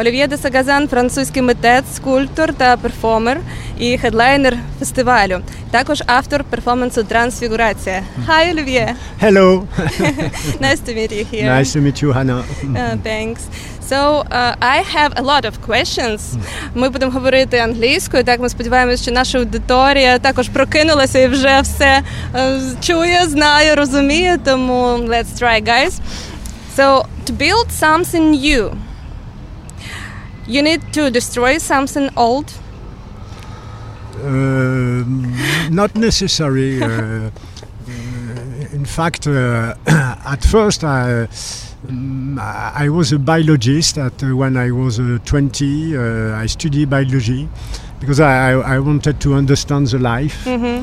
Олів'є Десагазан – французький митець, скульптор та перформер і хедлайнер фестивалю. Також автор перформансу «Трансфігурація». Hi, Olivier. Hello. Nice to meet you here. Nice to meet you, Hannah. Thanks. So, I have a lot of questions. Ми будемо говорити англійською, так ми сподіваємося, що наша аудиторія також прокинулася і вже все чує, знає, розуміє, тому let's try, guys. So, to build something new. You need to destroy something old? Not necessary. In fact, at first I was a biologist. When I was 20, I studied biology because I wanted to understand the life. Mm-hmm.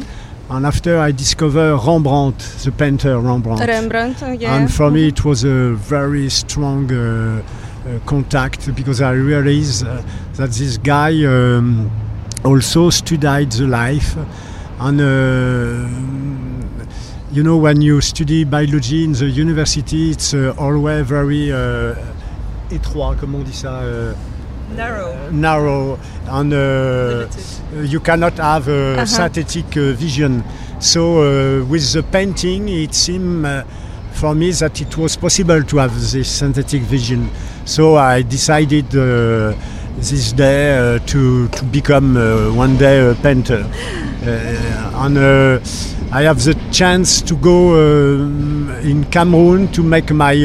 And after I discovered Rembrandt, the painter Rembrandt. Rembrandt, yeah. And for me it was a very strong contact because I realized that this guy also studied the life, and you know, when you study biology in the university, it's always very étroit, comment on dit ça? Narrow, and you cannot have a synthetic vision. So with the painting, it seemed for me that it was possible to have this synthetic vision. So I decided this day to become one day a painter. And I have the chance to go in Cameroon to make my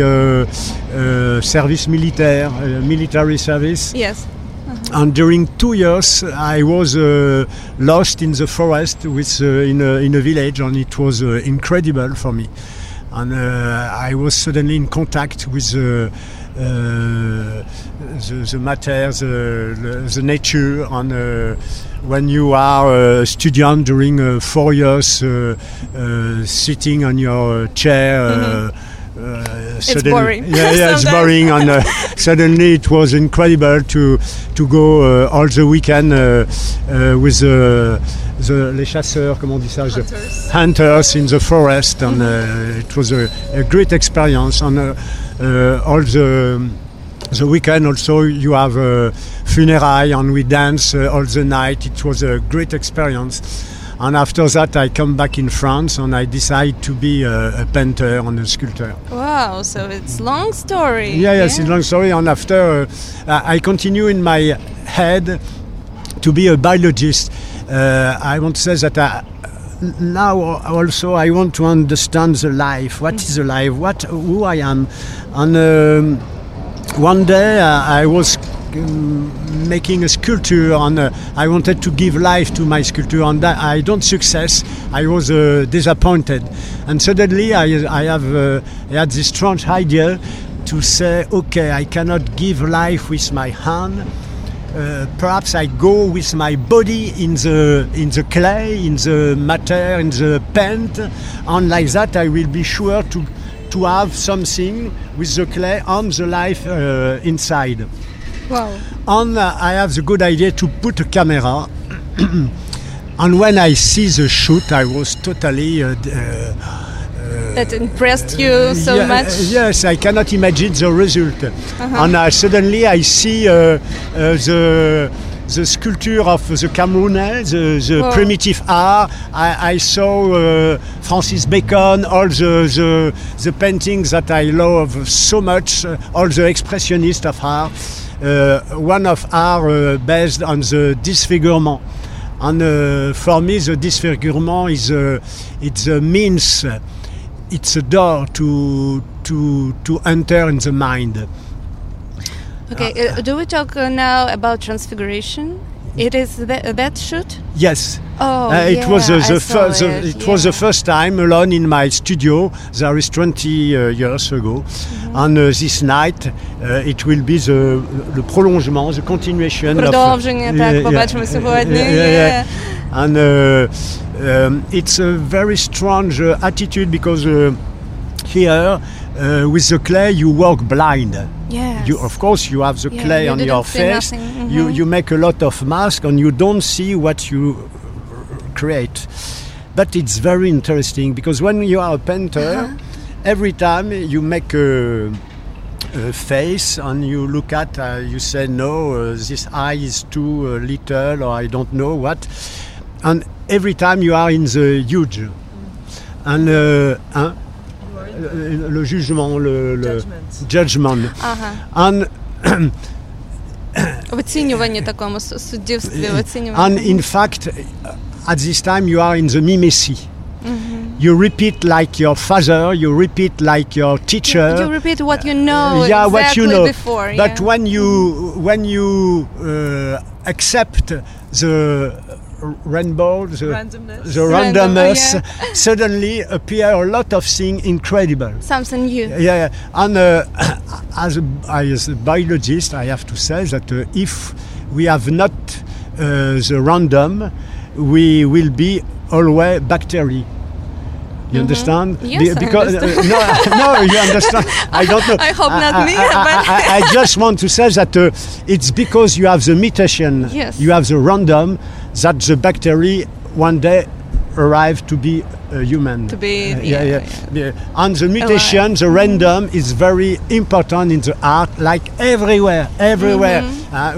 service militaire, military service. Yes. And during 2 years, I was lost in the forest with, in a village, and it was incredible for me. And I was suddenly in contact with the matter, the nature. And when you are a student during 4 years, sitting on your chair, it's boring. Yeah, it's boring. And suddenly it was incredible to go all the weekend with les chasseurs, comment on dit ça? Hunters in the forest, and it was a great experience. And all the weekend also you have a funeral, and we dance all the night. It was a great experience. And after that, I come back in France, and I decide to be a painter and a sculptor. Wow! So it's long story. Yeah, yes, it's long story. And after, I continue in my head to be a biologist. I want to say that now also I want to understand the life. What is the life? Who I am? And one day I was making a sculpture, and I wanted to give life to my sculpture, and I don't success. I was disappointed, and suddenly I had this strange idea to say, okay, I cannot give life with my hand. Perhaps I go with my body in the clay, in the matter, in the paint, and like that I will be sure to have something with the clay and the life inside. Wow. And I have the good idea to put a camera. And when I see the shoot, I was totally... that impressed you so much? Yes, I cannot imagine the result. Uh-huh. And suddenly I see the sculpture of the Camerounais, the primitive art. I saw Francis Bacon, all the paintings that I love so much, all the expressionist of art. One of art based on the disfigurement. And for me, the disfigurement is it's a means, it's a door to enter in the mind. Okay, do we talk now about Transfiguration? It is that shoot? Yes. Oh, it was was the first time alone in my studio. There is 20 years ago, and this night it will be the prolongement, the continuation. Продовження, так, побачимо сьогодні. And it's a very strange attitude because here with the clay you work blind. Yes. Of course, you have the clay on your face. Mm-hmm. You make a lot of masks, and you don't see what you create. But it's very interesting because when you are a painter, every time you make face and you look at, you say, no, this eye is too little, or I don't know what. And every time you are in the huge. And le jugement, judgment. And оцінювання такому суддівстві, оцінювання. And in fact, at this time you are in the mimesis. You repeat like your father, you repeat like your teacher. You repeat what you know, yeah, exactly what you know. Before. But yeah. when you accept the rainbow, the randomness, yeah. Suddenly appear a lot of things incredible. Something new. Yeah, and as a biologist, I have to say that if we have not the random, we will be always bacteria. You understand? Yes, because I understand. No, you understand. I don't know. I hope not me. I just want to say that it's because you have the mutation, yes. You have the random, that the bacteria one day arrive to be human. To be, yeah. And the mutation, the random, is very important in the art, like everywhere.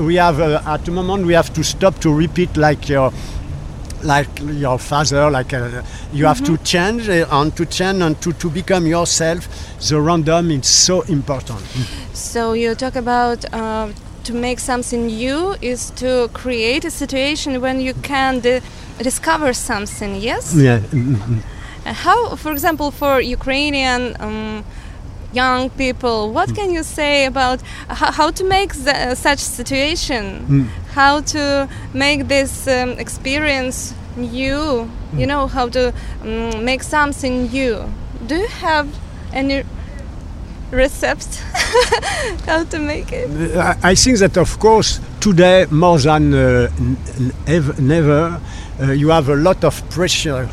We have, at the moment, we have to stop to repeat like your father, like you have to change and to become yourself. The random is so important. So you talk about to make something new is to create a situation when you can discover something. Yes. Yeah. How, for example, for Ukrainian young people, what can you say about how to make such situation? How to make this experience new? You know, how to make something new. Do you have any receipts how to make it? I think that, of course, today more than never, you have a lot of pressure.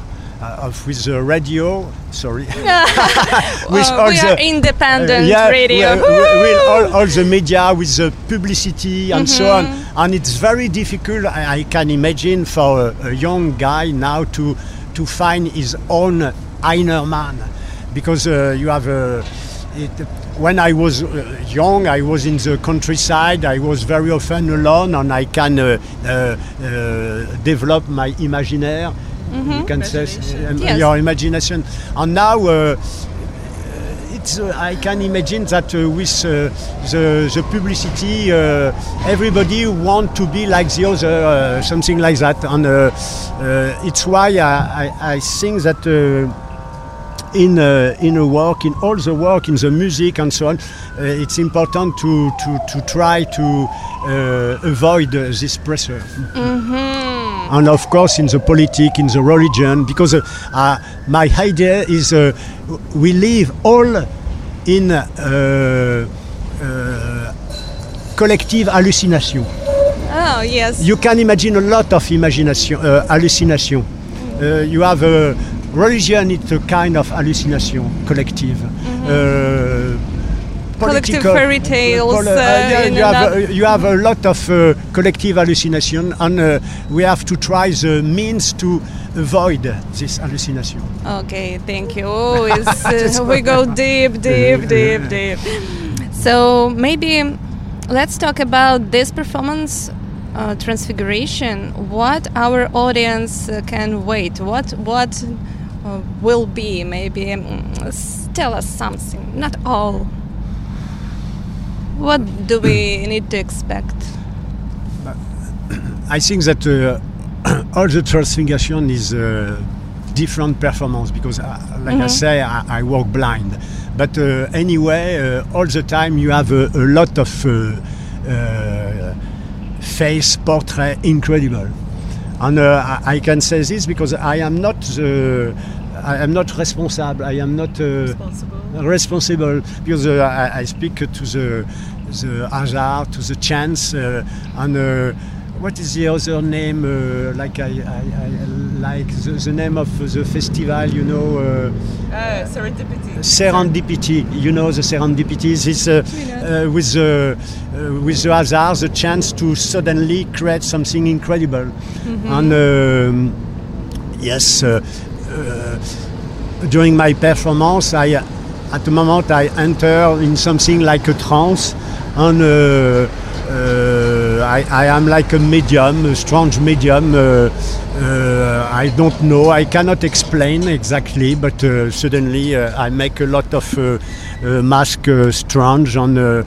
With the radio, sorry. With all we are independent radio. With all the media, with the publicity and so on. And it's very difficult, I can imagine, for a young guy now to find his own inner man. Because you have when I was young, I was in the countryside, I was very often alone, and I can develop my imaginaire. You can say your imagination, and now it's. I can imagine that with the publicity, everybody wants to be like the other, something like that, and it's why I think that in a work, in all the work, in the music and so on, it's important to try to avoid this pressure. And of course in the politics, in the religion, because my idea is we live all in collective hallucination. Oh, yes. You can imagine a lot of imagination, hallucination. You have religion, it's a kind of hallucination, collective. Collective fairy tales. You have a lot of collective hallucination, and we have to try the means to avoid this hallucination. Okay, thank you. We go deep. So maybe let's talk about this performance, Transfiguration. What our audience can wait? What will be? Maybe tell us something. Not all. What do we need to expect? I think that all the Transfiguration is a different performance because, like I say, I walk blind. But anyway, all the time you have a lot of face portrait, incredible. And I can say this because I am not responsible. I am not responsible because I speak to the hazard, to the chance, and what is the other name? Like I like the name of the festival, you know. Serendipity. Serendipity. You know the Serendipities. It's with the hazard, the chance to suddenly create something incredible, and yes. During my performance, I At the moment I enter in something like a trance, and I am like a medium, a strange medium. I don't know, I cannot explain exactly, but suddenly I make a lot of masks strange, and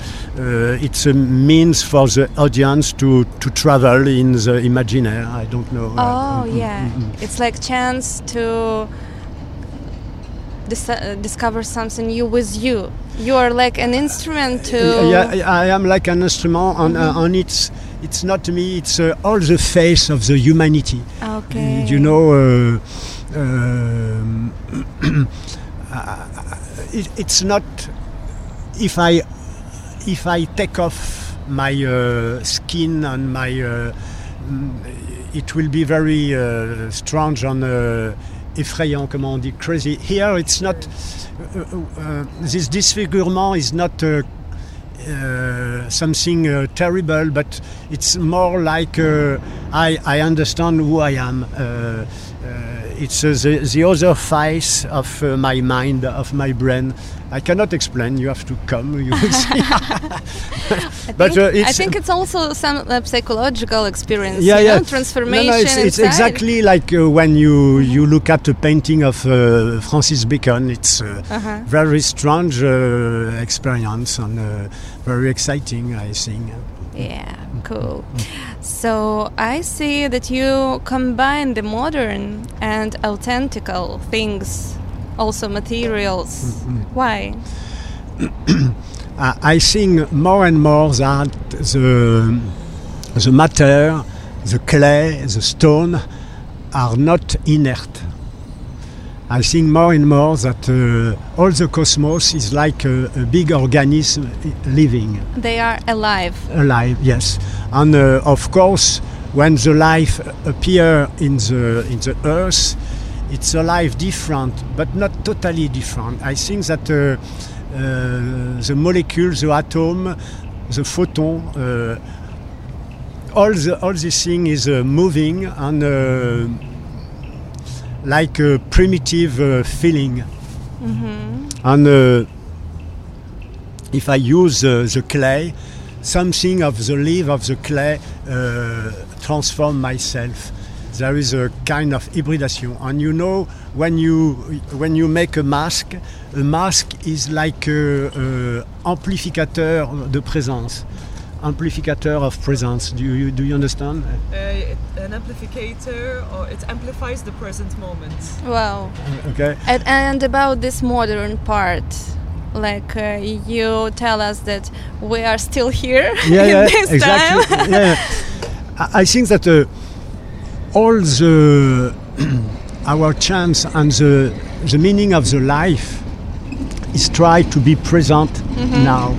it's a means for the audience to travel in the imaginary. I don't know. It's like chance to discover something new with you. You are like an instrument to... Yeah, I am like an instrument, and, and it's not me, it's all the face of the humanity. Okay. You know, it's not... If I take off my skin and my... it will be very strange and... effrayant, comment on dit, crazy. Here it's not, this disfigurement is not something terrible, but it's more like I understand who I am. It's the other face of my mind, of my brain. I cannot explain, you have to come, you will see. I think it's also some psychological experience, transformation. No, it's exactly like when you look at a painting of Francis Bacon. It's a very strange experience, and very exciting, I think. Yeah, cool. So I see that you combine the modern and authentical things, also materials. Why? I think more and more that the matter, the clay, the stone are not inert. I think more and more that all the cosmos is like a big organism living. They are alive. Alive, yes. And of course, when the life appears in the earth, it's a life different, but not totally different. I think that the molecule, the atom, the photon, all this thing is moving, and like a primitive feeling. And if I use the clay, something of the leaf of the clay transform myself. There is a kind of hybridation, and you know, when you make a mask is like an amplificateur de présence. Amplificateur of presence. Do you understand? An amplificator, or it amplifies the present moment. Wow. Okay. And about this modern part, like you tell us that we are still here this exactly. time. I think that all the our chance and the meaning of the life is try to be present now.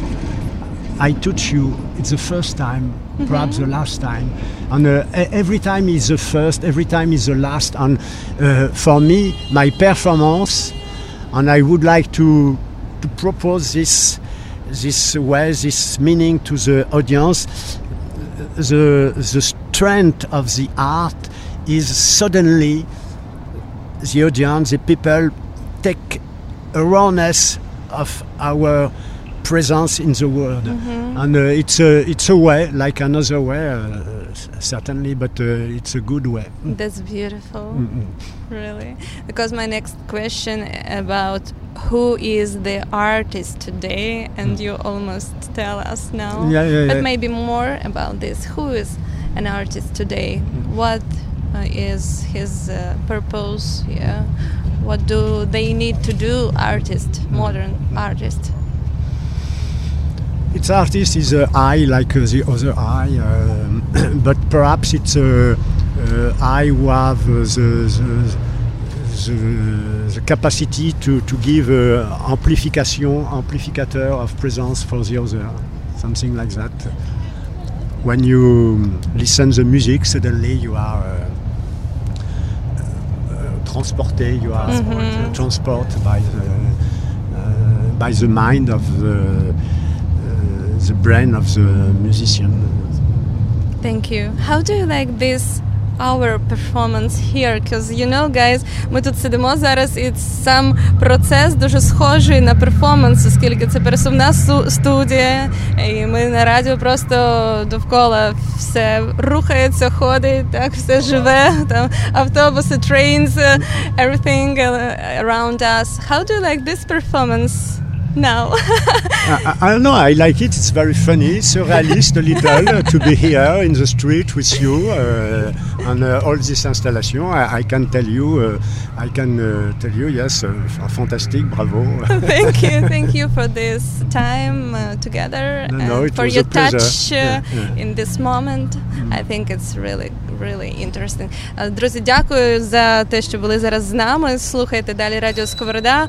I touch you, it's the first time, perhaps the last time. And every time is the first, every time is the last. And for me, my performance, and I would like to propose this way, this meaning to the audience, the strength of the art is suddenly the audience, the people, take awareness of our presence in the world, and it's a way, like another way, certainly, but it's a good way. That's beautiful, really. Because my next question about who is the artist today, and you almost tell us now. But maybe more about this. Who is an artist today? What is his purpose? What do they need to do? Artist, modern artist. Its artist is an eye, like the other eye, but perhaps it's an eye who have the capacity to give amplificateur of presence for the other, something like that. When you listen the music, suddenly you are transported, you are transported by the mind of the brain of the musician. Thank you. How do you like this our performance here, because you know, guys, ми тут сидимо зараз, і сам процес дуже схожий на перформанс, оскільки це пересувна студія, і ми на радіо просто довкола все рухається, ходить, так, все живе, там автобуси, trains, everything around us. How do you like this performance? No. I don't know, I like it, it's very funny, surrealist a little, to be here in the street with you and all this installation. I can tell you, yes, fantastic, bravo. Thank you for this time together, and for your touch in this moment. I think it's really interesting. Друзі, дякую за те, що були зараз з нами. Слухайте далі Радіо Сковорода.